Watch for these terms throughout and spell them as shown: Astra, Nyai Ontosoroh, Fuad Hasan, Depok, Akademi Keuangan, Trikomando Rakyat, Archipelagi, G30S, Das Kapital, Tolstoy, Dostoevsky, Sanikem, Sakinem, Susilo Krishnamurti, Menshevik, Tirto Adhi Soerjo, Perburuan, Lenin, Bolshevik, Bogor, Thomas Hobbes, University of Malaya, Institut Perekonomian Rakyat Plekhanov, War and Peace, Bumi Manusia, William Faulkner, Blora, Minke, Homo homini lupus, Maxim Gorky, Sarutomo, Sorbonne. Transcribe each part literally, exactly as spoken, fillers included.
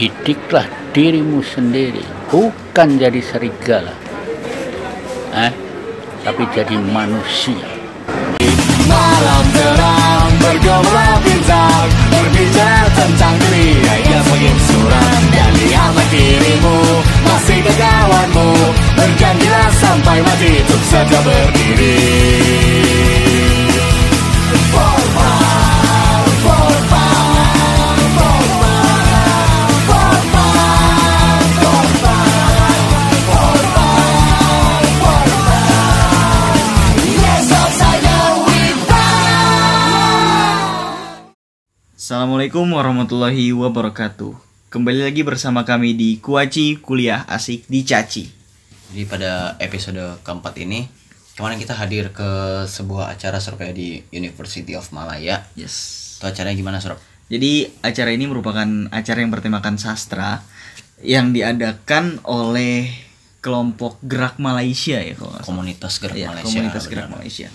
didiklah dirimu sendiri, bukan jadi serigala, eh? tapi jadi manusia. Malam terang bergolak bintang, berbicara tentang dunia yang menyusuran, dan lihatlah dirimu masih kegawanmu, berjanjilah sampai mati untuk saja berdiri. Assalamualaikum warahmatullahi wabarakatuh. Kembali lagi bersama kami di Kuaci Kuliah Asik di Caci. Jadi pada episode keempat ini, kemarin kita hadir ke sebuah acara survei di University of Malaya. Yes. Itu acaranya gimana, Sob? Jadi acara ini merupakan acara yang bertemakan sastra yang diadakan oleh kelompok gerak Malaysia ya, kalau komunitas gerak ya, Malaysia. Komunitas gerak benar. Malaysia.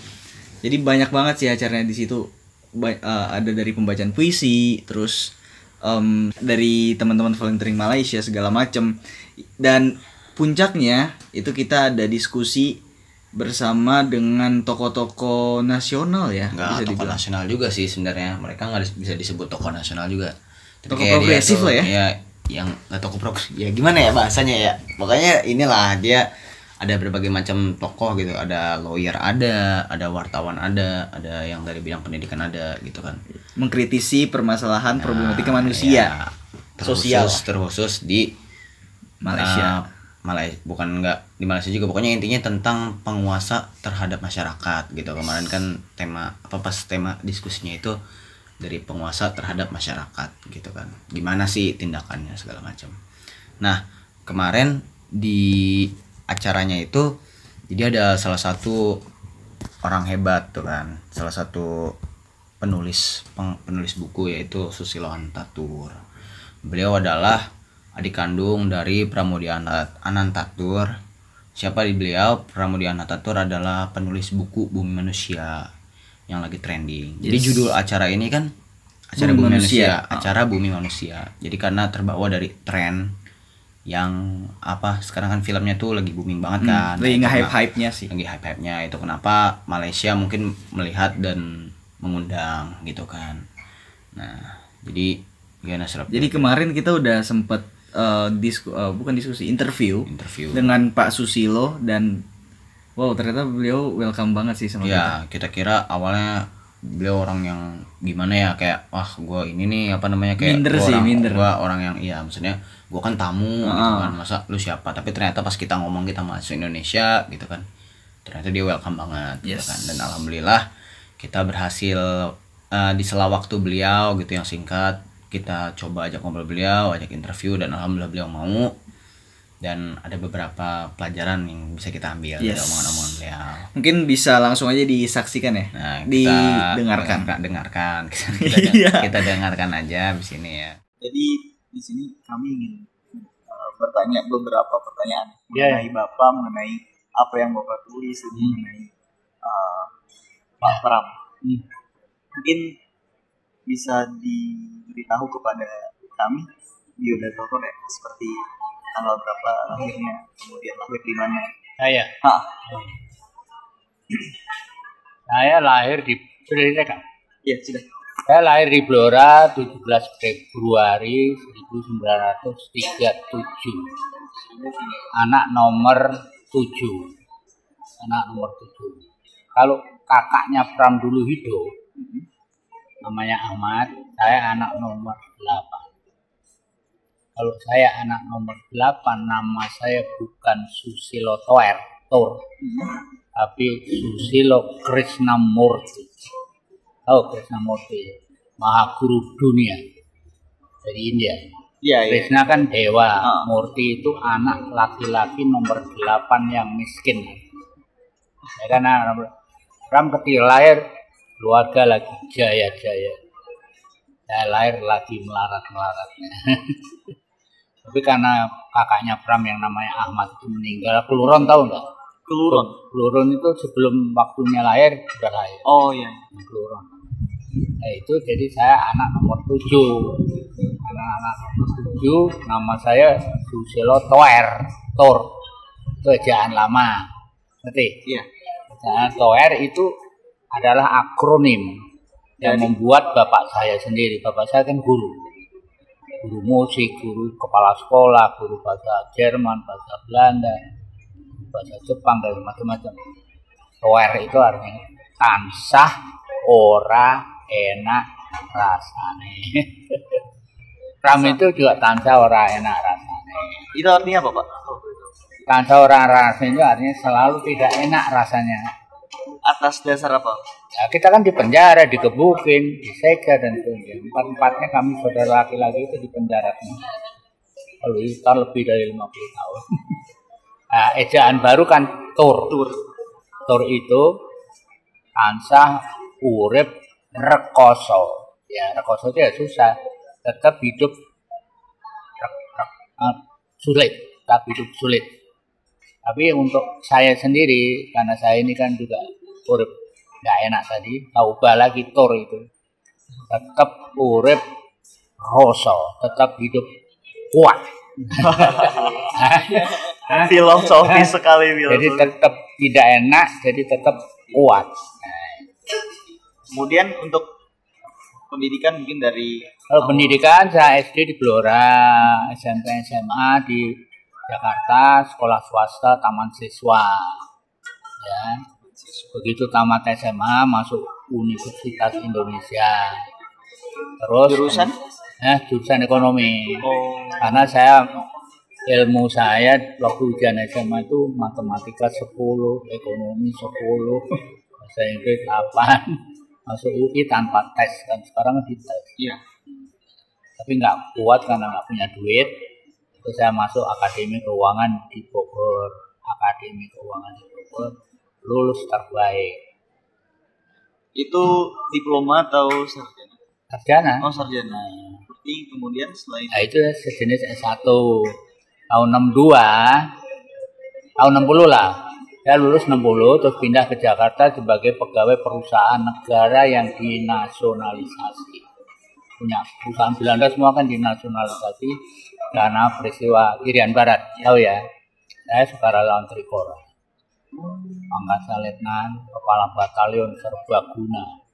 Jadi banyak banget sih acaranya di situ. Ba- uh, ada dari pembacaan puisi, terus um, dari teman-teman volunteering Malaysia segala macam, dan puncaknya itu kita ada diskusi bersama dengan tokoh-tokoh nasional ya. Nggak, bisa tokoh dibilang nasional juga sih sebenarnya, mereka nggak bisa disebut tokoh nasional juga, tokoh progresif lah ya, ya yang nggak tokoh progresif ya, gimana ya bahasanya ya, pokoknya inilah dia. Ada berbagai macam tokoh gitu, ada lawyer ada, ada wartawan ada, ada yang dari bidang pendidikan ada gitu kan. Mengkritisi permasalahan nah, problematika manusia, ya, terkhusus, sosial terkhusus di Malaysia, uh, Malaysia bukan nggak di Malaysia juga, pokoknya intinya tentang penguasa terhadap masyarakat gitu. Kemarin kan tema apa pas tema diskusinya itu dari penguasa terhadap masyarakat gitu kan. Gimana sih tindakannya segala macam. Nah kemarin di acaranya itu jadi ada salah satu orang hebat tuh kan, salah satu penulis peng, penulis buku yaitu Susilo Ananta Toer. Beliau adalah adik kandung dari Pramoedya Ananta Toer. Siapa di beliau? Pramoedya Ananta Toer adalah penulis buku Bumi Manusia yang lagi trending. Jadi yes. Judul acara ini kan acara Bumi, Bumi Manusia, Manusia. Oh. Acara Bumi Manusia. Jadi karena terbawa dari tren yang apa sekarang kan filmnya tuh lagi booming banget kan, hmm, lagi nge-hype-hype-nya sih, lagi hype-hype-nya itu kenapa Malaysia mungkin melihat dan mengundang gitu kan. Nah jadi gimana serap? Jadi kemarin kita udah sempet uh, disku uh, bukan diskusi interview, interview dengan Pak Susilo, dan wow ternyata beliau welcome banget sih sama ya, kita. Kita kira awalnya beliau orang yang gimana ya, kayak wah gue ini nih apa namanya kayak minder sih, orang, minder gue orang yang iya maksudnya gue kan tamu uh. gitu kan, masa lu siapa, tapi ternyata pas kita ngomong kita masuk Indonesia gitu kan, ternyata dia welcome banget yes. gitu kan. Dan alhamdulillah kita berhasil uh, di sela waktu beliau gitu yang singkat kita coba ajak ngobrol beliau, ajak interview, dan alhamdulillah beliau mau, dan ada beberapa pelajaran yang bisa kita ambil yes. dari omongan-omongan beliau. Mungkin bisa langsung aja disaksikan ya, nah, didengarkan, dengarkan, dengarkan. kita, yeah. kita dengarkan aja di sini ya. Jadi di sini kami ingin uh, bertanya beberapa pertanyaan yeah. mengenai Bapak, mengenai apa yang Bapak tulis, hmm. mengenai uh, Pak Pram. Hmm. Mungkin bisa diberitahu kepada kami biodata Bapak ya, seperti tanggal berapa lahirnya, kemudian lahir di mana? Saya. Hah. Saya lahir di sudah dicatat? Iya sudah. Saya lahir di Blora tujuh belas Februari seribu sembilan ratus tiga puluh tujuh. Anak nomor tujuh. Anak nomor tujuh. Kalau kakaknya Pram dulu hidup, namanya Ahmad, saya anak nomor delapan. Kalau saya anak nomor delapan, nama saya bukan Susilo Toer, Toer, tapi Susilo Krishnamurti. Oh, Krishnamurti, Maha Guru Dunia dari India. Ya, ya. Krishna kan dewa, oh. Murti itu anak laki-laki nomor delapan yang miskin. Saya kan anak nomor Ram ketika lahir keluarga lagi jaya-jaya. Saya lahir lagi melarat-melaratnya. Tapi karena kakaknya Pram yang namanya Ahmad itu meninggal, keluron tahu nggak? Keluron. Keluron itu sebelum waktunya lahir sudah lahir. Oh iya. Keluron. Nah, itu jadi saya anak nomor tujuh. Anak anak-anak nomor tujuh, nama saya Susilo Toer, Toer itu ejaan lama, ngerti? Iya. Nah, Toer itu adalah akronim yang Jadi. membuat bapak saya sendiri. Bapak saya kan guru, guru musik, guru kepala sekolah, guru bahasa Jerman, bahasa Belanda, bahasa Jepang dan macam-macam. Toer itu artinya tansah ora enak rasane. Ram itu juga tansah ora enak rasane. Itu artinya apa, Pak? Tansah ora rasane itu artinya selalu tidak enak rasanya. Atas dasar apa? Ya, kita kan di penjara, dikebukin, disegel dan sebagainya. Empat-empatnya kami saudara laki-laki itu di penjara. Kalau itu lebih dari lima puluh tahun. Nah, ejaan baru kan tur. Tur, tur itu tansah urip rekoso. Ya, rekoso itu ya susah. Tetap hidup rek, rek, uh, sulit, tetap hidup sulit. Tapi untuk saya sendiri, karena saya ini kan juga urip nggak enak tadi, taubah lagi tur itu, tetap urip roso, tetap hidup kuat. Filosofi sekali, filosofi. Jadi tetap tidak enak, jadi tetap kuat. Nah. Kemudian untuk pendidikan mungkin dari oh, pendidikan saya S D di Blora, S M P S M A di Jakarta, sekolah swasta Taman Siswa. Ya. Begitu tamat S M A masuk Universitas Indonesia. Terus jurusan eh jurusan ekonomi. Oh. Karena saya ilmu saya waktu ujian S M A itu matematika sepuluh, ekonomi sepuluh, bahasa Inggris delapan. Masuk U I tanpa tes, kan sekarang dites. Iya. Tapi nggak kuat karena nggak punya duit. Terus saya masuk Akademi Keuangan di Bogor, Akademi Keuangan di Bogor, lulus terbaik. Itu diploma atau sarjana? Sarjana. Oh sarjana. Berarti kemudian selain nah, itu sejenis S satu tahun enam puluh dua, tahun enam puluh lah. Saya lulus enam puluh, terus pindah ke Jakarta sebagai pegawai perusahaan negara yang dinasionalisasi. Punya perusahaan Belanda semua kan dinasionalisasi karena peristiwa Irian Barat, tahu ya? Saya sukarelawan Trikora, pangkat letnan, kepala batalion serbaguna,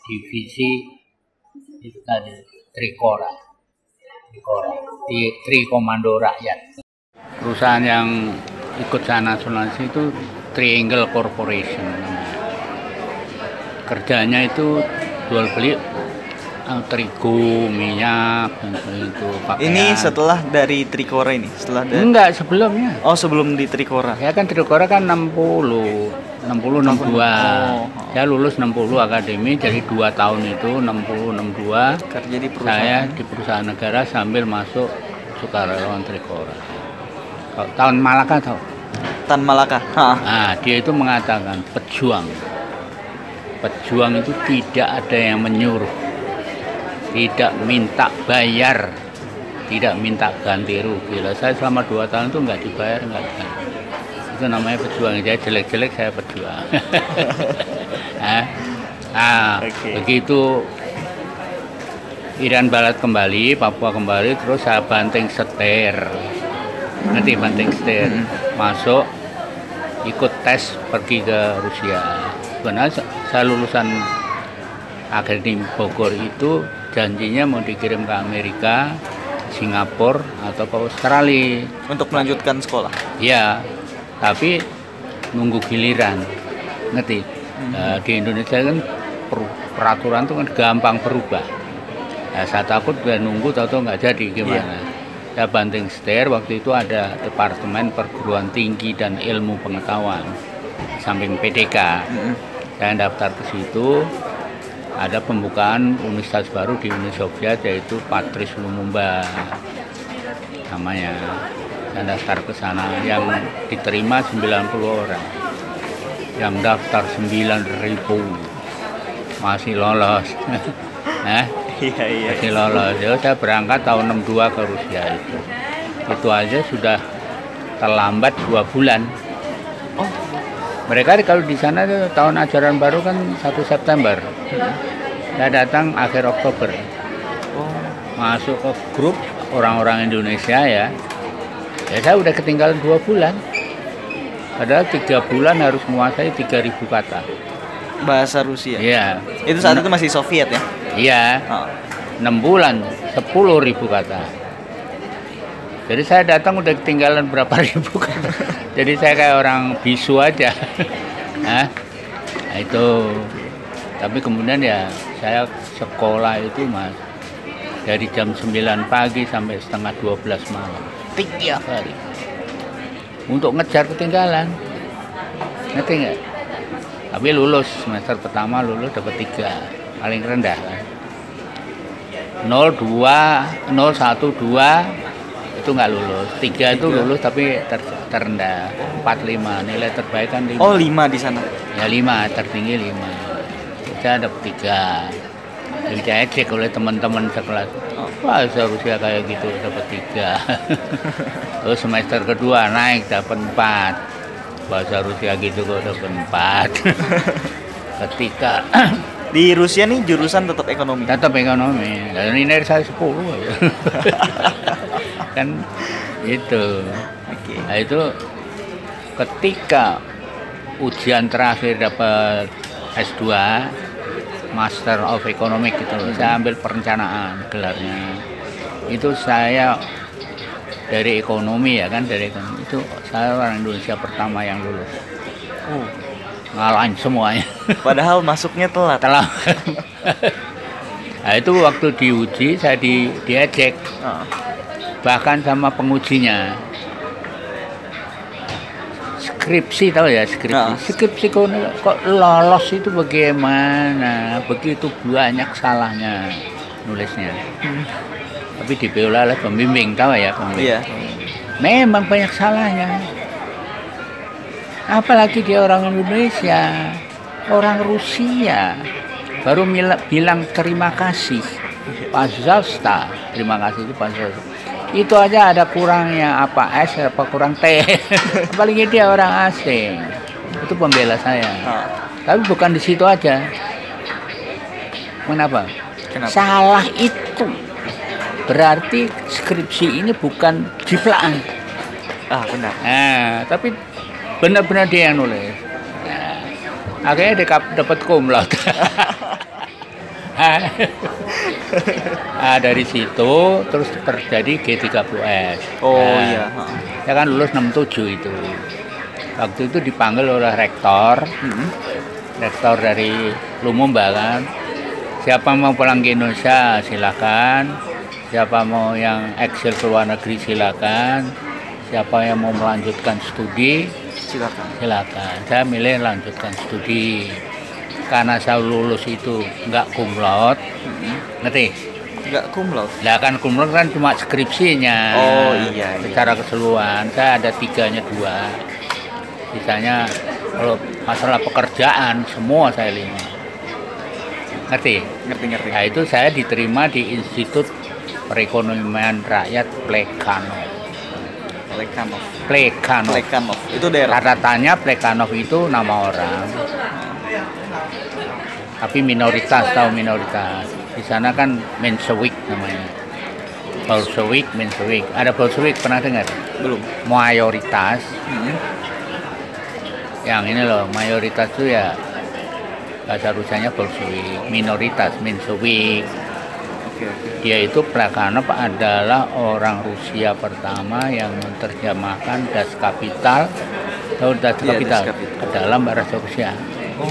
divisi itu tadi Trikora, Trikora, di Trikomando Rakyat. Perusahaan yang ikut sana nasionalisasi itu Triangle Corporation namanya. Kerjanya itu jual beli terigu, minyak, dan itu pakaian. Ini setelah dari Trikora ini? Setelah dari... Enggak, sebelumnya. Oh, sebelum di Trikora. Ya kan Trikora kan enam puluh, enam puluh, enam puluh dua. Oh, oh. Saya lulus enam puluh akademi, jadi dua tahun itu enam puluh, enam puluh dua. Kerja di perusahaan. Saya di perusahaan negara sambil masuk sukarelawan Trikora. Tan Malaka tahu? Tan Malaka. Nah, dia itu mengatakan pejuang, pejuang itu tidak ada yang menyuruh, tidak minta bayar, tidak minta ganti rugi. Lah saya selama dua tahun itu nggak dibayar, nggak dibayar. Itu namanya pejuang. Jadi jelek-jelek saya pejuang. Nah, okay. Begitu Irian Barat kembali, Papua kembali, terus saya banting setir. Nanti banting setir, masuk, ikut tes, pergi ke Rusia. Sebenarnya saya lulusan Akademi Bogor itu janjinya mau dikirim ke Amerika, Singapura, atau ke Australia. Untuk melanjutkan sekolah? Iya, tapi nunggu giliran, ngerti? Hmm. Nah, di Indonesia kan peraturan itu kan gampang berubah. Nah, saya takut gue nunggu, tahu-tahu nggak jadi gimana. Yeah. Ya, banting setir waktu itu ada Departemen Perguruan Tinggi dan Ilmu Pengetahuan samping P D K. Mm-hmm. Saya daftar ke situ, ada pembukaan universitas baru di Uni Soviet yaitu Patrice Lumumba namanya. Saya daftar ke sana, yang diterima sembilan puluh orang, yang daftar sembilan ribu, masih lolos. Nah, iya, iya. Masih lolos. Jadi saya berangkat tahun enam puluh dua ke Rusia itu. Itu aja sudah terlambat dua bulan. Oh. Mereka kalau di sana tahun ajaran baru kan satu September. Saya datang akhir Oktober. Oh. masuk ke grup orang-orang Indonesia ya, ya saya udah ketinggalan dua bulan. Padahal tiga bulan harus menguasai tiga ribu kata. Bahasa Rusia? Iya. Itu saat itu masih Soviet ya? Iya. Oh. enam bulan, sepuluh ribu kata. Jadi saya datang udah ketinggalan berapa ribu kata. Jadi saya kayak orang bisu aja. Nah, itu. Tapi kemudian ya saya sekolah itu mas. Dari jam sembilan pagi sampai setengah dua belas malam. Tiap hari. Untuk ngejar ketinggalan, ngerti nggak? Tapi lulus, semester pertama lulus dapat tiga, paling rendah kan? nol dua, nol satu dua itu nggak lulus, tiga itu lulus tapi ter terendah, empat lima nilai terbaik kan lima. Oh lima di sana? Ya lima, tertinggi lima. Kita dapat tiga, dicek oleh teman-teman sekelas. Wah seharusnya kayak gitu dapat tiga. Terus semester kedua naik dapat empat. Bahasa Rusia gitu kok dapat empat. Ketika di Rusia nih jurusan tetap ekonomi. Tetap ekonomi. Dan ini saya sepuluh. Kan itu. Okay. Nah, itu ketika ujian terakhir dapat S dua. Master of Economic gitu. Hmm. Saya ambil perencanaan gelarnya. Itu saya dari ekonomi ya kan, dari ekonomi. Itu saya orang Indonesia pertama yang lulus. Oh, ngalahin semuanya. Padahal masuknya telat. Telat. Nah, itu waktu diuji saya di diejek. Oh. Bahkan sama pengujinya. Skripsi tahu ya skripsi, nah. Skripsi kok, kok lolos itu bagaimana? Begitu banyak salahnya nulisnya. Hmm. Tapi dibela oleh pembimbing tahu ya pembimbing. Iya. Memang banyak salahnya. Apalagi dia orang Indonesia, orang Rusia, baru bilang terima kasih, Pazzasta, terima kasih itu Pazzasta. Itu aja ada kurangnya apa es apa kurang teh. Apalagi dia orang asing, itu pembela saya. Oh. Tapi bukan di situ aja. Kenapa? Kenapa? Salah itu berarti skripsi ini bukan jiplakan. Ah benar. Nah, tapi benar-benar dia yang nulis. Nah, akhirnya dapat cum laude. Nah, dari situ terus terjadi G tiga puluh S. Oh nah, iya. Saya kan lulus enam tujuh itu. Waktu itu dipanggil oleh rektor, hmm. rektor dari Lumumba kan. Siapa mau pulang ke Indonesia silakan. Siapa mau yang eksil ke luar negeri silakan. Siapa yang mau melanjutkan studi silakan. Silakan. Saya milih lanjutkan studi. Karena saya lulus itu nggak cum laude, ngerti? Nggak cum laude? Nah kan cum laude kan cuma skripsinya. Oh iya. Secara iya. Keseluruhan saya ada tiganya dua, sisanya kalau masalah pekerjaan semua saya lima, ngerti? Ngerti ngerti. Nah itu saya diterima di Institut Perekonomian Rakyat Plekhanov. Plekhanov. Plekhanov. Plekhanov. Itu daerah. Katanya Plekhanov itu nama orang. Tapi minoritas tahu minoritas di sana kan Menshevik namanya, Bolshevik, Menshevik. Ada Bolshevik pernah dengar? Belum. Mayoritas. Hmm. Yang ini loh mayoritas itu ya bahasa Rusianya Bolshevik, minoritas Menshevik. Okay, okay. Dia itu Plekhanov adalah orang Rusia pertama yang menerjemahkan Das Kapital, tahu Das Kapital yeah, ke dalam bahasa Rusia. Oh.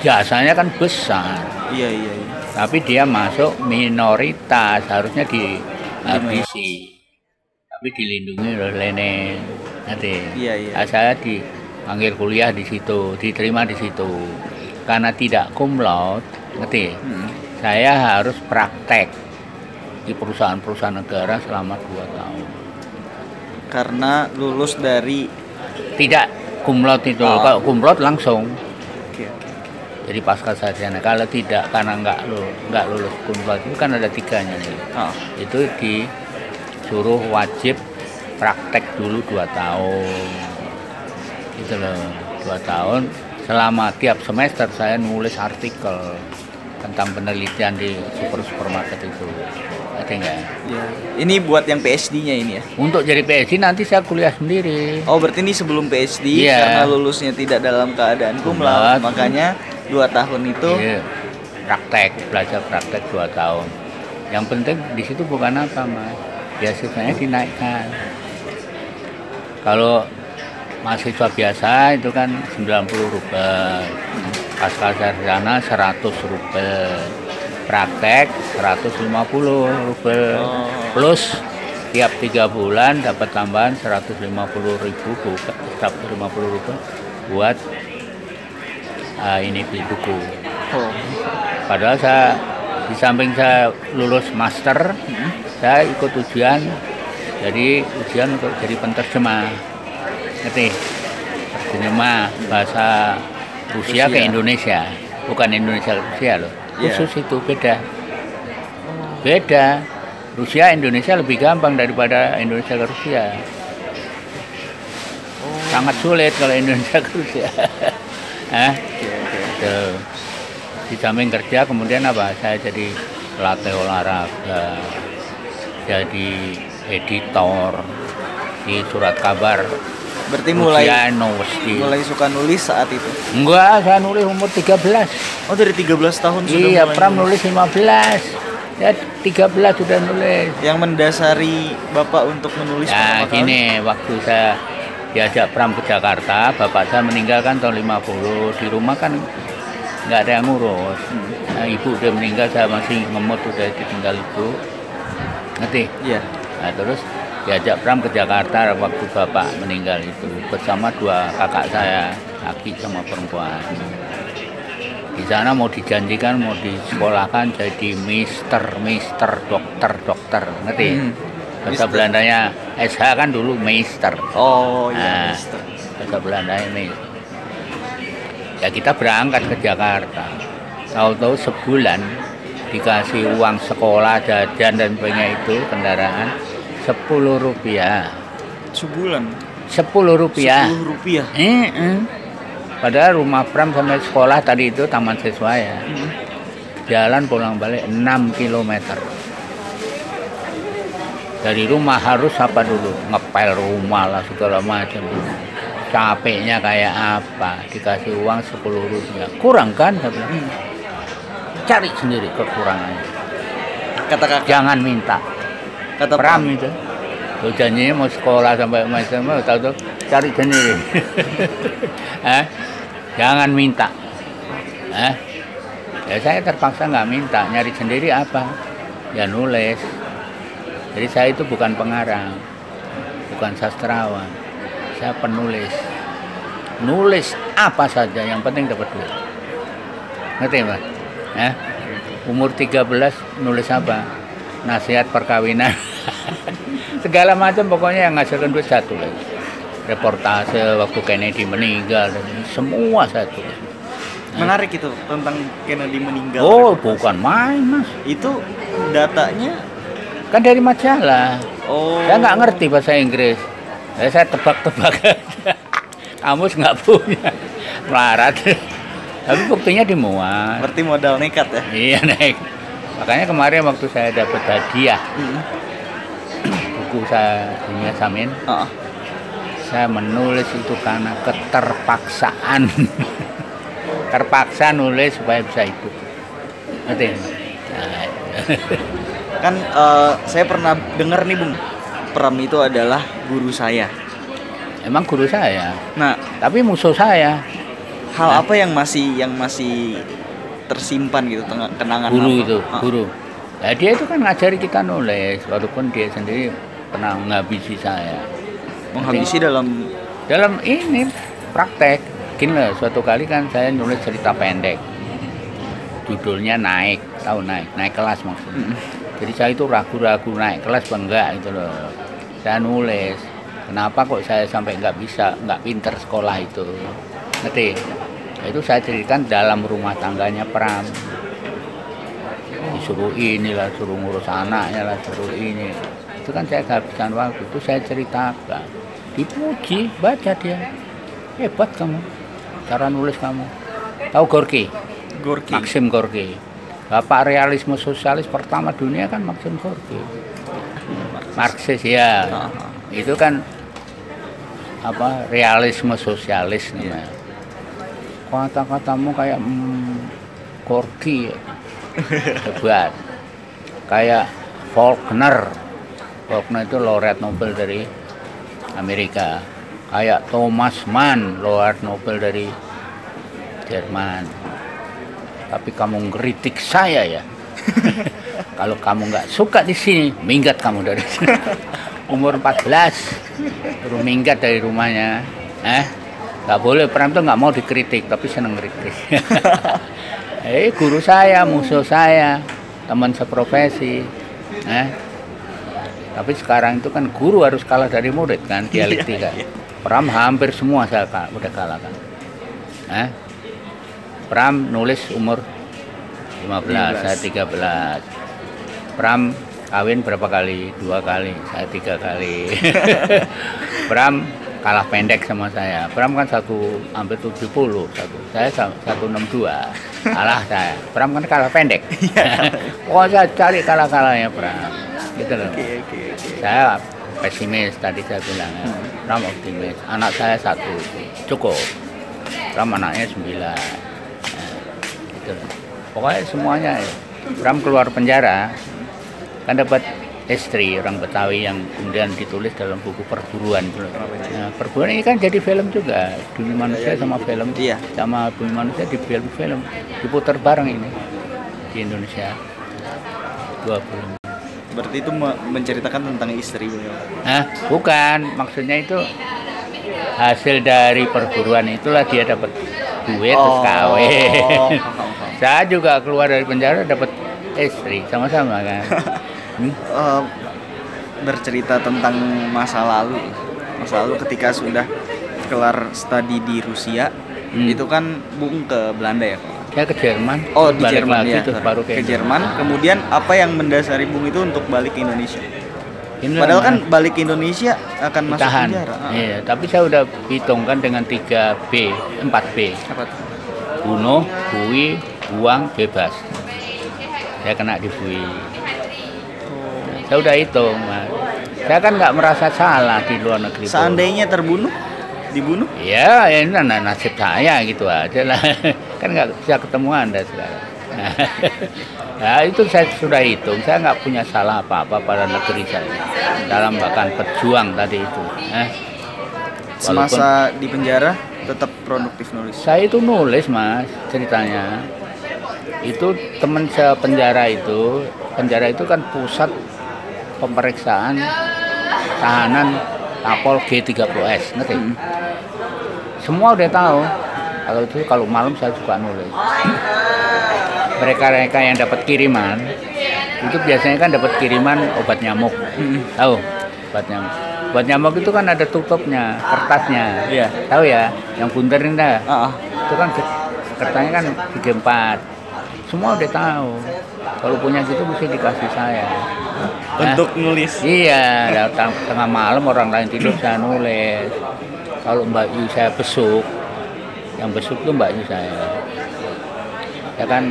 Jasanya kan besar. Iya, iya, iya. Tapi dia masuk minoritas, harusnya dihabisi. Tapi dilindungi oleh Lenin. Nanti. Iya, iya. Nah, saya dipanggil kuliah di situ, diterima di situ. Karena tidak cum laude, nanti. Hmm. Saya harus praktek di perusahaan-perusahaan negara selama dua tahun. Karena lulus dari tidak cum laude itu. Oh. Kalau cum laude langsung. Jadi pasca sarjana. Kalau tidak karena nggak lulus, nggak lulus cum laude itu kan ada tiganya nih. Oh. Itu disuruh wajib praktek dulu dua tahun. Itu loh, dua tahun. Selama tiap semester saya nulis artikel tentang penelitian di super-supermarket itu. Ada nggak? Ya. Ini buat yang P H D-nya ini ya? Untuk jadi P H D nanti saya kuliah sendiri. Oh, berarti ini sebelum P H D ya. Karena lulusnya tidak dalam keadaan cum laude, makanya dua tahun itu ya. Praktek, belajar praktek dua tahun. Yang penting di situ bukan apa, Mas. Biasanya dinaikkan. Kalau mahasiswa biasa itu kan sembilan puluh rupiah. Pasca sarjana seratus rupiah. Praktek seratus lima puluh rupiah. Oh. Plus tiap tiga bulan dapat tambahan seratus lima puluh ribu, seratus lima puluh rupiah buat uh, ini beli buku. Oh. Padahal saya di samping saya lulus master, hmm. saya ikut ujian, jadi ujian untuk jadi penterjemah. Ngerti? Penterjemah bahasa Rusia, Rusia ke Indonesia, bukan Indonesia ke Rusia loh, khusus yeah. itu beda, beda. Rusia Indonesia lebih gampang daripada Indonesia ke Rusia, oh. sangat sulit kalau Indonesia ke Rusia. Hah? Yeah, yeah. So, di samping kerja kemudian apa? Saya jadi pelatih olahraga, jadi editor di surat kabar. Berarti mulai mulai suka nulis saat itu? Enggak, saya nulis umur tiga belas. Oh, dari tiga belas tahun sudah iya, mulai? Iya, Pram nulis lima belas. Ya, tiga belas sudah nulis. Yang mendasari Bapak untuk menulis pertama kali? Ya, gini, waktu saya diajak Pram ke Jakarta, Bapak saya meninggalkan tahun lima puluh. Di rumah kan nggak ada yang ngurus. Nah, ibu udah meninggal, saya masih ngemut, udah ditinggal ibu. Ngerti? Iya. Nah, terus diajak Pram ke Jakarta waktu Bapak meninggal itu bersama dua kakak saya, laki sama perempuan. Di sana mau dijanjikan, mau disekolahkan jadi mister, mister, dokter, dokter, ngerti? Hmm. Bahasa Belandanya S H kan dulu mister. Oh iya, nah, mister. Bahasa Belandanya mister. Ya kita berangkat ke Jakarta. Tahu-tahu sebulan dikasih uang sekolah, jajan dan banyak itu kendaraan. Sepuluh rupiah sebulan. Sepuluh rupiah. Sepuluh rupiah. Eh, eh. Padahal rumah Pram sampai sekolah tadi itu taman siswa ya. Hmm. Jalan pulang balik enam kilometer. Dari rumah harus apa dulu? Ngepel rumah lah segala macam. Capeknya kayak apa? Dikasih uang sepuluh rupiah. Kurang kan? Hmm. Cari sendiri kekurangannya. Kata-kata. Jangan minta. Kata Pram itu, tuh janjinya mau sekolah sampai macam apa, tahu tuh cari sendiri. eh, jangan minta. Eh, ya saya terpaksa nggak minta, nyari sendiri apa? Ya nulis. Jadi saya itu bukan pengarang, bukan sastrawan, saya penulis. Nulis apa saja, yang penting dapat duit. Ngerti Pak? Eh, umur tiga belas nulis apa? Nasihat perkawinan, segala macam pokoknya yang ngasilkan duit satu lagi. Reportase waktu Kennedy meninggal, semua satu. Menarik itu tentang Kennedy meninggal. Oh, reportase. Bukan main Mas. Itu datanya kan dari majalah. Oh. Saya nggak ngerti bahasa Inggris. Jadi saya tebak-tebak aja. Kamus nggak punya, melarat. Tapi buktinya dimuat. Berarti modal nekat ya? Iya nekat. Makanya kemarin waktu saya dapat hadiah hmm. buku saya Dunia Samin, oh. saya menulis itu karena keterpaksaan, terpaksa nulis supaya bisa ikut. Ngerti? Nah, kan uh, saya pernah dengar nih Bung, Pram itu adalah guru saya. Emang guru saya. Nah, tapi musuh saya. Hal nah. apa yang masih yang masih tersimpan gitu kenangan guru apa? Itu oh. guru ya, dia itu kan ngajari kita nulis walaupun dia sendiri pernah menghabisi saya. Menghabisi dalam dalam ini praktek gini loh. Suatu kali kan saya nulis cerita pendek, judulnya naik tahu naik naik kelas maksudnya. Jadi saya itu ragu-ragu naik kelas apa enggak gitu loh. Saya nulis kenapa kok saya sampai nggak bisa nggak pinter sekolah itu, ngerti? Itu saya ceritakan dalam rumah tangganya Pram. Disuruh inilah, suruh ngurus anaknya lah, suruh ini. Itu kan saya kehabisan waktu, itu saya ceritakan. Dipuji, baca dia. Hebat kamu, cara nulis kamu. Tahu Gorky? Gorky. Maxim Gorky. Bapak realisme sosialis pertama dunia kan Maxim Gorky. Marxis ya. Nah, itu kan apa realisme sosialis namanya. Yeah. Kata-katamu kayak mm, Gorky hebat. Kayak Faulkner. Faulkner itu laureat Nobel dari Amerika. Kayak Thomas Mann, laureat Nobel dari Jerman. Tapi kamu ngeritik saya ya. Kalau kamu nggak suka di sini, minggat kamu dari sini. Umur empat belas, terus minggat dari rumahnya. Eh, nggak boleh, Pram tuh nggak mau dikritik, tapi seneng ngeritik. Eh, guru saya, musuh saya, teman seprofesi. Eh, tapi sekarang itu kan guru harus kalah dari murid kan, dialektika. Pram hampir semua saya kalah, udah kalah kan. Eh, Pram nulis umur lima belas, lima belas. Saya tiga belas. Pram kawin berapa kali? Dua kali, saya tiga kali. Pram kalah pendek sama saya. Pram kan satu hampir tujuh puluh, saya satu enam dua. Kalah saya. Pram kan kalah pendek. Oh, saya cari kalah kalahnya Pram. Gitu loh. Okay, okay, okay. Saya pesimis tadi saya bilang. Ya. Pram optimis. Anak saya satu cukup. Pram anaknya sembilan, nah, gitu. Pokoknya semuanya. Pram keluar penjara kan dapat istri orang Betawi yang kemudian ditulis dalam buku Perburuan. Nah, Perburuan ini kan jadi film juga. Bumi Manusia sama film, sama Bumi Manusia di film-film diputar bareng ini di Indonesia. Dua film. Berarti itu menceritakan tentang istri beliau? Nah, bukan, maksudnya itu hasil dari perburuan itulah dia dapat duit terus kawin. Oh, saya juga keluar dari penjara dapat istri sama-sama kan. Hmm? Uh, bercerita tentang masa lalu, masa lalu ketika sudah kelar studi di Rusia, hmm. itu kan Bung ke Belanda ya? Saya ke Jerman. Oh, di Jerman ya. Baru ke, ke Jerman. Indonesia. Kemudian apa yang mendasari Bung itu untuk balik ke Indonesia? Inilah padahal kan balik ke Indonesia akan masuk tahan. Penjara. Ah. Iya, tapi saya udah hitungkan dengan tiga B, empat B. Apa? Bunuh, bui, buang, bebas. Saya kena dibui. Oh. Saya udah hitung, Mas. Saya kan nggak merasa salah di luar negeri. Seandainya itu terbunuh, dibunuh? Iya, ya, ini nasib saya gitu aja lah. Kan nggak bisa ketemu Anda sekarang. Nah, itu saya sudah hitung, saya nggak punya salah apa-apa pada negeri saya dalam bahkan berjuang tadi itu. Eh, semasa di penjara tetap produktif nulis. Saya itu nulis Mas ceritanya. Itu teman sepenjara itu, penjara itu kan pusat pemeriksaan tahanan Kapol G tiga puluh S, ngerti? Hmm. Semua udah tahu. Kalau itu kalau malam saya suka nulis. Mereka-mereka yang dapat kiriman itu biasanya kan dapat kiriman obat nyamuk, hmm. tahu? Obat nyamuk. Obat nyamuk itu kan ada tutupnya, kertasnya, yeah. tahu ya? Yang bundar ini dah, uh-uh. itu kan kertasnya kan tiga empat. Semua udah tahu. Kalau punya gitu mesti dikasih saya. Nah, untuk nulis. Iya, datang tengah malam orang lain tidur saya nulis. Kalau Mbak Yu saya besuk, yang besuk tuh Mbak Yu saya. Saya kan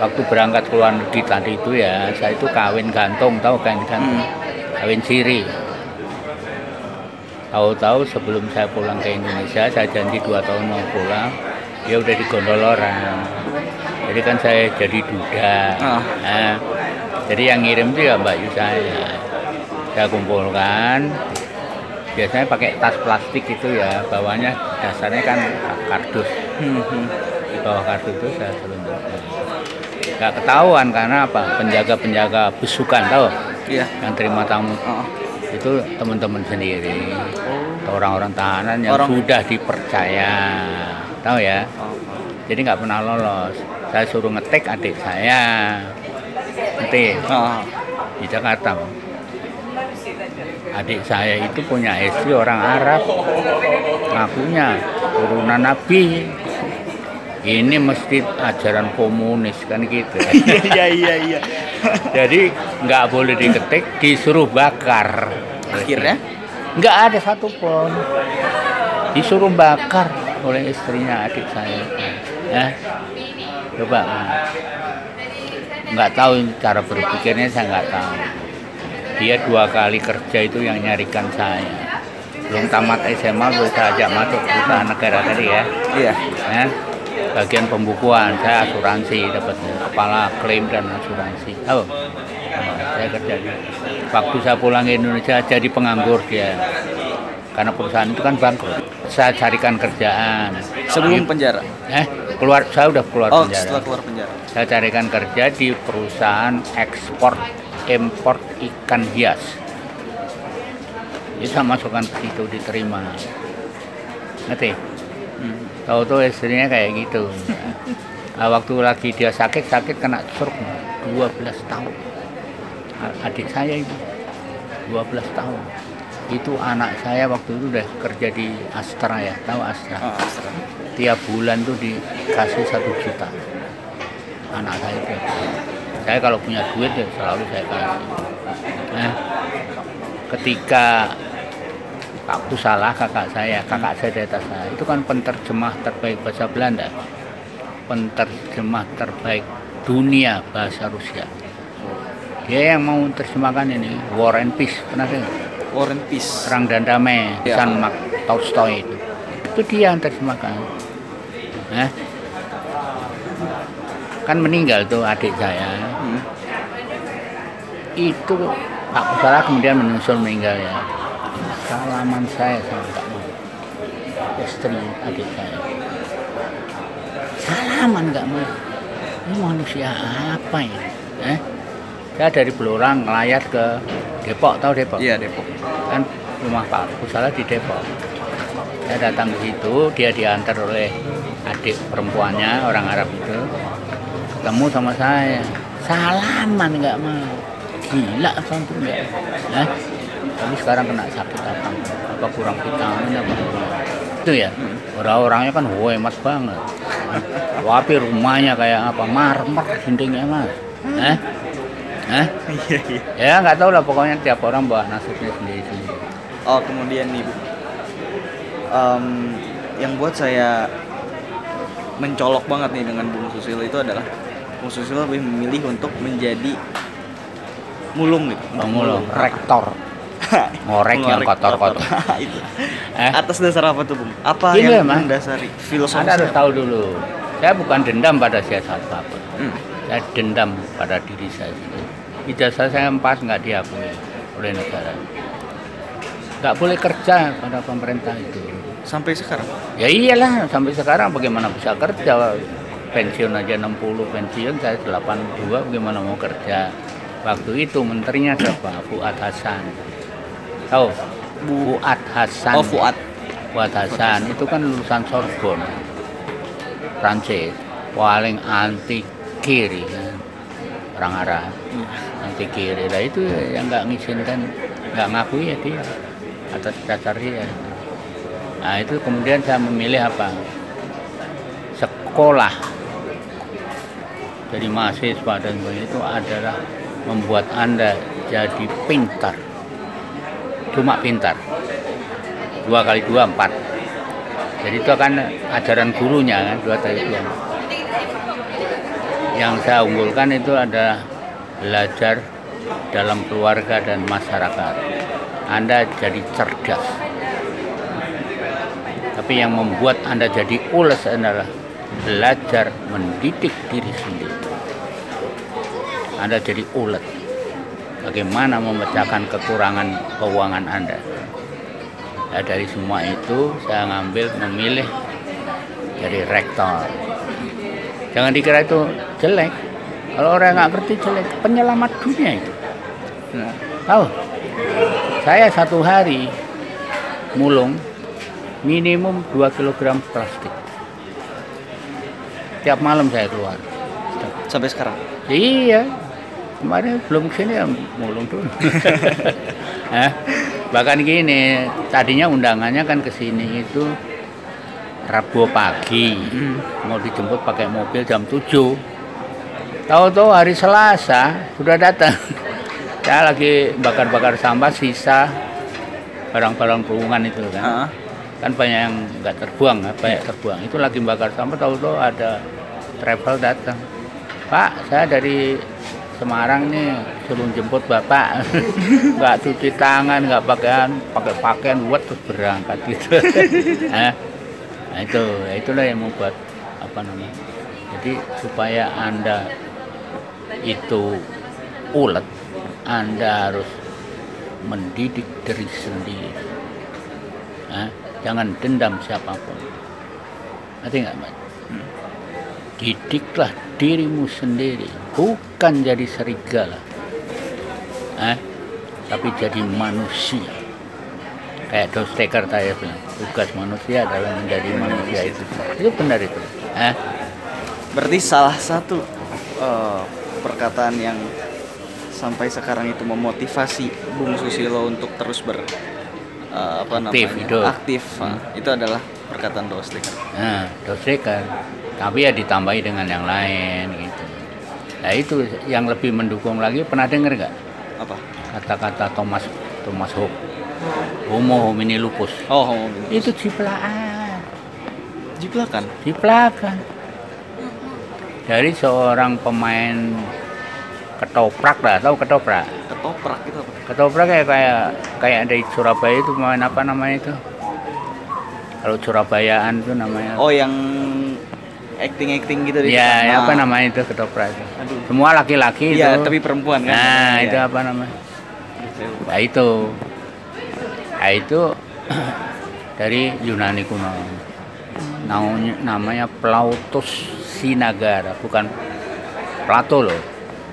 waktu berangkat ke luar negeri tadi itu ya, saya itu kawin gantung, tahu kan gantung, hmm. kawin siri. Tahu-tahu sebelum saya pulang ke Indonesia, saya janji dua tahun mau pulang, dia udah digondol orang. Jadi kan saya jadi duda. Oh. Nah, jadi yang ngirim itu ya Mbak Yu saya. Saya kumpulkan, biasanya pakai tas plastik itu ya, bawahnya dasarnya kan kardus. Hmm. Di bawah kardus itu saya selundupkan. Gak ketahuan karena apa? Penjaga-penjaga besukan tahu? Iya. Yang terima tamu. Oh. Itu teman-teman sendiri. Oh. Orang-orang tahanan yang orang sudah dipercaya. Tahu ya? Oh. Jadi nggak pernah lolos. Saya suruh ngetik adik saya. Ngetik. Oh. Di Jakarta. Adik saya itu punya istri orang Arab. Ngakunya turunan Nabi. Ini mesti ajaran komunis kan gitu. Iya iya iya. Jadi nggak boleh diketik, disuruh bakar. Akhirnya? Nggak ada satupun. Disuruh bakar oleh istrinya adik saya. Eh, coba. nggak tahu cara berpikirnya, saya nggak tahu. Dia dua kali kerja itu yang nyarikan saya. Belum tamat S M A belum saya ajak masuk perusahaan negara tadi ya. Iya. Nah, bagian pembukuan, saya asuransi, dapat kepala klaim dan asuransi. Oh, saya kerja. Waktu saya pulang ke Indonesia jadi penganggur dia. Karena perusahaan itu kan bangkrut. Saya carikan kerjaan. Sebelum penjara? Eh, keluar, saya udah keluar oh, penjara. Setelah keluar penjara. Saya carikan kerja di perusahaan ekspor impor ikan hias. Jadi saya masukkan ke situ, diterima. Ngerti? Hmm. Tahu-tahu istrinya kayak gitu. Nah, waktu lagi dia sakit-sakit kena stroke dua belas tahun. Adik saya itu dua belas tahun. Itu anak saya waktu itu udah kerja di Astra ya, tahu Astra? Oh, Astra. Tiap bulan tuh dikasih satu juta. Anak saya itu, saya kalau punya duit ya selalu saya kasih. Nah, ketika aku salah kakak saya, kakak saya di atas saya itu kan penterjemah terbaik bahasa Belanda, penterjemah terbaik dunia bahasa Rusia. Dia yang mau terjemahkan ini War and Peace, pernah dengar? War and Peace, Perang dan Damai, ya. San Mak Tolstoy itu. Itu dia yang terjemahkan. Nah, kan meninggal tuh adik saya. Hmm. Itu Pak Pusara kemudian menyusul meninggal ya. Salaman saya sama Pak istri adik saya. Salaman nggak mau. Ini manusia apa ya? Eh? Saya dari Belorang ngelayat ke Depok, tahu Depok? Iya, Depok. Kan rumah Pak Pusala di Depok. Saya datang ke situ, dia diantar oleh adik perempuannya, orang Arab itu. Ketemu sama saya. Salaman nggak mau. Gila, santu nggak. Nah, tapi sekarang kena sakit apa? Apa kurang vitamin apa? Itu ya, orang-orangnya kan hemat banget. Tapi rumahnya kayak apa? Marmer dindingnya, Mas. Nah, Hah? Ya nggak tahu lah, pokoknya tiap orang bawa nasibnya sendiri-sendiri. Oh, kemudian nih Bu, um, yang buat saya mencolok banget nih dengan Bung Susilo itu adalah Bung Susilo lebih memilih untuk menjadi mulung gitu. Oh, mulung, rektor. Ngorek yang kotor-kotor. eh? Atas dasar apa tuh Bung? Apa Gila, yang mendasari filosofi? Anda harus tahu dulu. Saya bukan dendam pada siapa apa. Hmm. Saya dendam pada diri saya sendiri. Ijazah saya empat nggak diakui oleh negara, nggak boleh kerja pada pemerintah itu sampai sekarang. Ya iyalah, sampai sekarang bagaimana bisa kerja? Pensiun aja enam puluh, pensiun saya delapan puluh dua, bagaimana mau kerja? Waktu itu menterinya siapa? Fuad Hasan. Tahu? Bu... Fuad Hasan. Oh, Fuad. Fuad Hasan itu kan lulusan Sorbonne, Prancis, paling anti kiri kan, orang Arab. Nanti kiri lah itu yang nggak ngizinkan, nggak ngakui ya dia atas dasar dia. Nah itu kemudian saya memilih apa? Sekolah. Jadi mahasiswa dan sebagainya itu adalah membuat Anda jadi pintar. Cuma pintar. Dua kali dua empat. Jadi itu kan ajaran gurunya kan, dua kali dua. Yang saya unggulkan itu adalah belajar dalam keluarga dan masyarakat. Anda jadi cerdas. Tapi yang membuat Anda jadi ules adalah belajar mendidik diri sendiri. Anda jadi ulet. Bagaimana memecahkan kekurangan keuangan Anda. Nah, dari semua itu saya ngambil memilih jadi rektor. Jangan dikira itu jelek. Kalau orang nggak ngerti jelek, penyelamat dunia itu. Nah, tahu? Saya satu hari mulung minimum dua kilogram plastik. Tiap malam saya keluar. Sampai sekarang? Iya. Kemarin belum kesini ya mulung tuh. Nah, bahkan gini, tadinya undangannya kan kesini itu Rabu pagi, mau dijemput pakai mobil jam tujuh. Tahu-tahu hari Selasa sudah datang. Saya lagi bakar-bakar sampah sisa barang-barang perungan itu kan. Uh-huh. Kan banyak yang nggak terbuang, banyak terbuang. Itu lagi bakar sampah, tahu-tahu ada travel datang. Pak, saya dari Semarang nih, suruh jemput bapak, nggak cuci tangan, nggak pakaian, pakai pakaian buat terus berangkat gitu. Nah, itu, itulah yang membuat apa namanya. Jadi supaya Anda itu ulet, Anda harus mendidik diri sendiri. Nah, jangan dendam siapapun. Ngerti nggak, Mas? Didiklah dirimu sendiri, bukan jadi serigala, eh, tapi jadi manusia. Kayak Dostoevsky saya bilang, tugas manusia adalah menjadi manusia itu. Itu benar itu. Eh, berarti salah satu uh, perkataan yang sampai sekarang itu memotivasi Bung Susilo untuk terus ber uh, apa namanya aktif, itu, aktif hmm. uh, itu adalah perkataan Dostoevsky. Nah, Dostoevsky. Tapi ya ditambahi dengan yang lain gitu. Nah itu yang lebih mendukung lagi. Pernah dengar nggak? Apa? Kata-kata Thomas Thomas Hobbes. Homo homini lupus. Oh, homo homini lupus. Itu ciplakan. Ciplakan? Ciplakan. Dari seorang pemain ketoprak lah, tahu ketoprak? Ketoprak itu apa? Ketoprak kayak kayak kayak dari Surabaya itu pemain apa namanya itu? Kalau Surabayaan itu namanya. Oh, yang acting-acting gitu di ya, ya apa namanya itu ketoprak itu. Aduh. Semua laki-laki ya, itu. Tapi perempuan kan. Nah, ya. Itu apa namanya? Nah, itu. Nah, itu dari Yunani kuno. Namanya, namanya Plautus Sinagara, bukan Plato loh.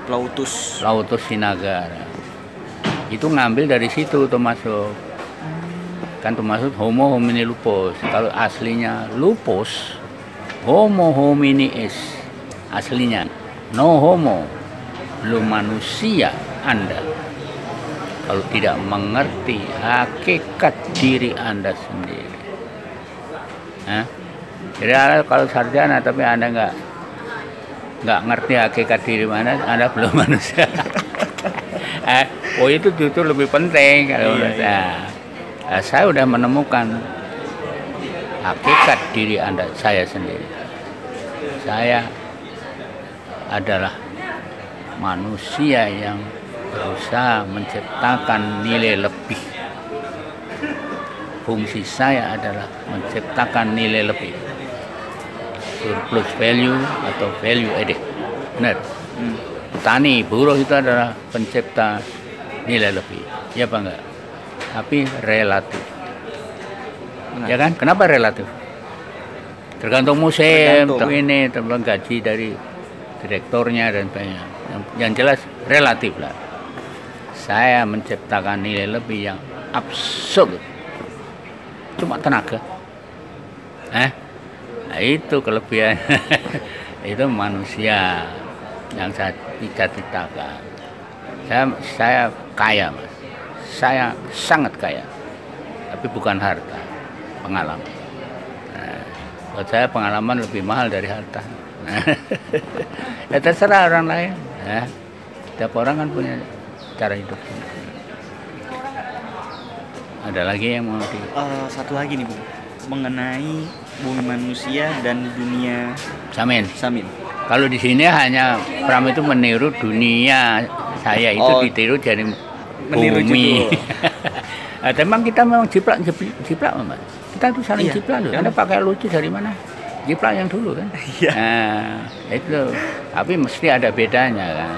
Plautus. Plautus Sinagara. Itu ngambil dari situ termasuk. Kan termasuk Homo homini lupus. Kalau aslinya lupus, Homo homini es aslinya no homo, belum manusia Anda kalau tidak mengerti hakikat diri Anda sendiri. Hah? Jadi Anda kalau sarjana tapi Anda nggak nggak ngerti hakikat diri mana, Anda belum manusia. eh, oh itu justru lebih penting kalau iya, iya. Nah, saya udah menemukan hakikat diri Anda, saya sendiri. Saya adalah manusia yang berusaha menciptakan nilai lebih. Fungsi saya adalah menciptakan nilai lebih, surplus value atau value added. Benar. Petani, buruh itu adalah pencipta nilai lebih. Ya apa enggak? Tapi relatif. Benar. Ya kan? Kenapa relatif? Tergantung musim, tergantung ini, tergantung gaji dari direkturnya dan banyak. Yang, yang jelas relatif lah. Saya menciptakan nilai lebih yang absolut. Cuma tenaga. Eh? Nah, itu kelebihan. Itu manusia yang saya cita-citakan. Saya, saya kaya, Mas. Saya sangat kaya. Tapi bukan harta, pengalaman. Buat saya pengalaman lebih mahal dari harta. Ya terserah orang lain. Nah, tiap orang kan punya cara hidup. Ada lagi yang mau di... Uh, satu lagi nih, Bu. Mengenai bumi manusia dan dunia... Samin. Samin. Kalau di sini hanya Pram itu meniru dunia. Saya itu oh, ditiru jadi meniru bumi. Nah, memang kita memang jiplak, jiplak, Mas. Kita tuh saling iya, jiplak loh. Anda pakai lucu dari mana? Jiplak yang dulu kan? Iya. Nah, itu. Tapi mesti ada bedanya kan.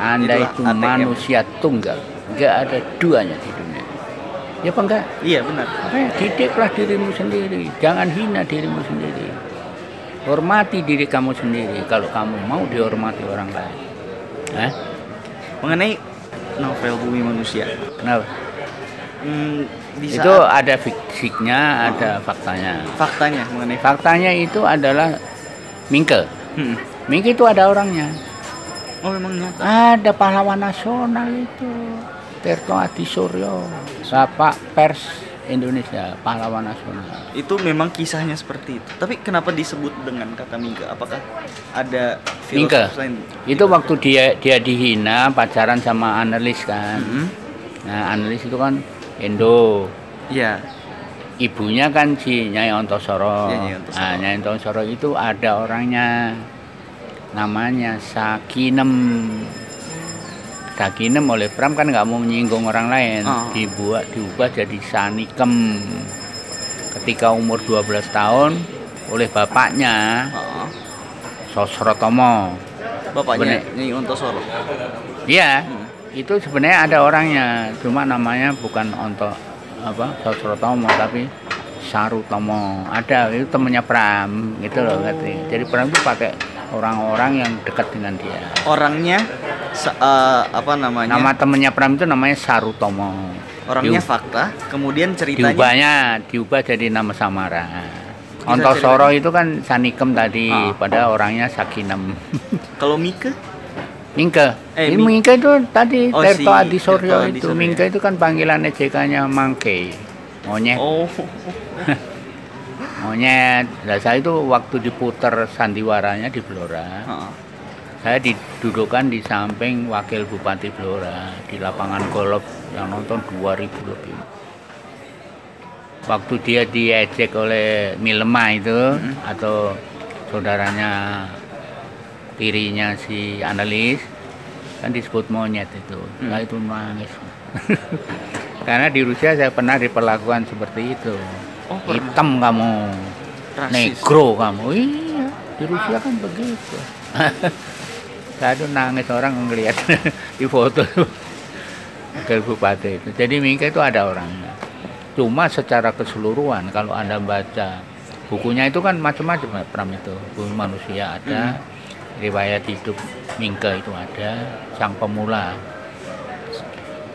Anda itulah itu manusia yang... tunggal. Enggak ada duanya di dunia. Ya apa enggak? Iya benar. Makanya didiklah dirimu sendiri. Jangan hina dirimu sendiri. Hormati diri kamu sendiri. Kalau kamu mau dihormati orang lain. Hah? Mengenai novel Bumi Manusia. Kenapa? Hmm. Itu ada fiksinya, ada faktanya. Faktanya mengenai faktanya itu adalah Minke. Hmm. Minke itu ada orangnya. Oh, memang nyata. Ada pahlawan nasional itu. Tirto Adhi Soerjo, Bapak Pers Indonesia, pahlawan nasional. Itu memang kisahnya seperti itu. Tapi kenapa disebut dengan kata Minke? Apakah ada filosof lain? Itu waktu dia dia dihina pacaran sama analis kan. Hmm. Nah, analis itu kan Indo, ya. Ibunya kan si Nyai Ontosoroh. Ya, Nyai Ontosoroh. Nah, Nyai Ontosoroh itu ada orangnya, namanya Sakinem. Sakinem oleh Pram kan nggak mau menyinggung orang lain, oh. dibuat diubah jadi Sanikem. Ketika umur dua belas tahun oleh bapaknya oh. Sarutomo. Bapaknya Nyai Ontosoroh. Iya, hmm. itu sebenarnya ada orangnya, cuma namanya bukan Onto apa Sarutomo tapi Sarutomo. Ada itu temennya Pram gitu loh oh. katanya. Jadi Pram itu pakai orang-orang yang dekat dengan dia. Orangnya uh, apa namanya? Nama temennya Pram itu namanya Sarutomo. Orangnya diubah, fakta, kemudian ceritanya diubahnya, diubah jadi nama samaran. Ontosoroh itu kan Sanikem tadi, ah. pada orangnya Sakinem. Kalau Minke? Minke. Eh, Ini Minke itu tadi oh, Tirto Adhi Soerjo itu. Minke itu kan panggilan E J K-nya Minke. Monyet. Oh. Monyet. Nah, saya itu waktu diputer sandiwaranya di Blora. Ah. Saya didudukan di samping Wakil Bupati Blora di lapangan golf yang nonton dua ribu lebih. Waktu dia diejek oleh Milema itu hmm. atau saudaranya tirinya si analis kan disebut monyet itu, hmm. nah itu nangis. Karena di Rusia saya pernah diperlakukan seperti itu. Oh, hitam kamu, rasis. Negro kamu, iya di Rusia kan begitu. Saya tuh nangis orang ngelihat di foto Wakil Bupati itu. Jadi Minke itu ada orangnya. Cuma secara keseluruhan kalau Anda baca bukunya itu kan macam-macam Pram itu. Bumi Manusia ada, hmm. riwayat hidup Minke itu ada, Sang Pemula.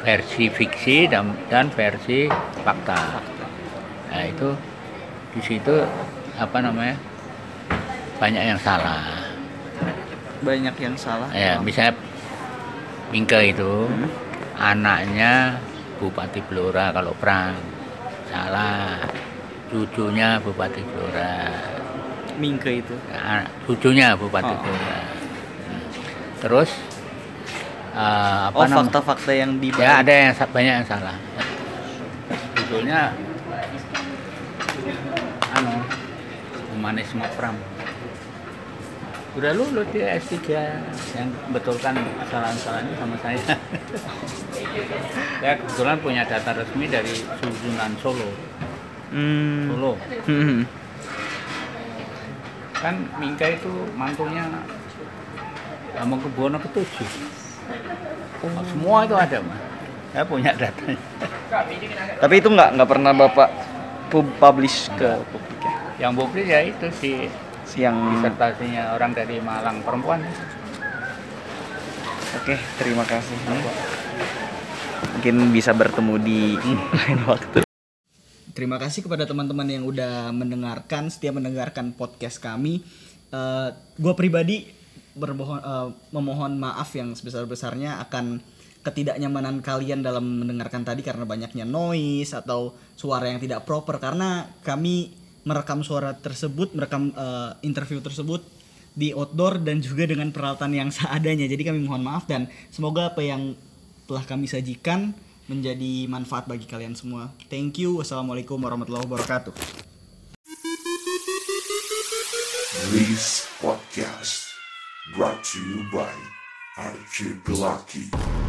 Versi fiksi dan, dan versi fakta. Nah, itu di situ apa namanya? Banyak yang salah. Banyak yang salah. Ya, misalnya Minke itu hmm. anaknya Bupati Blora kalau Pram. Salah, cucunya Bupati Blora. Minke itu? Nah, cucunya Bupati oh. Blora. Terus uh, apa oh, fakta-fakta yang di ya ada yang banyak yang salah. Judulnya anu humanisme Pram. Udah lulus di S tiga yang betulkan kesalahan-kesalahannya sama saya. Saya kebetulan punya data resmi dari Susunan Solo. Hmm. Solo. Hmm. Kan Minke itu mantunya Hamengkubuwono ketujuh. Oh. Semua itu ada, Mas. Saya punya datanya. Tapi itu nggak nggak pernah Bapak publish ke publik ya. Yang publish ya itu si siang disertasinya orang dari Malang perempuan. Oke, terima kasih. Mungkin bisa bertemu di lain waktu. Terima kasih kepada teman-teman yang udah mendengarkan, setiap mendengarkan podcast kami. Uh, Gue pribadi berbohon, uh, memohon maaf yang sebesar-besarnya akan ketidaknyamanan kalian dalam mendengarkan tadi karena banyaknya noise atau suara yang tidak proper, karena kami merekam suara tersebut, merekam uh, interview tersebut di outdoor dan juga dengan peralatan yang seadanya. Jadi kami mohon maaf dan semoga apa yang telah kami sajikan menjadi manfaat bagi kalian semua. Thank you. Wassalamualaikum warahmatullahi wabarakatuh. This podcast brought to you by Archipelagi.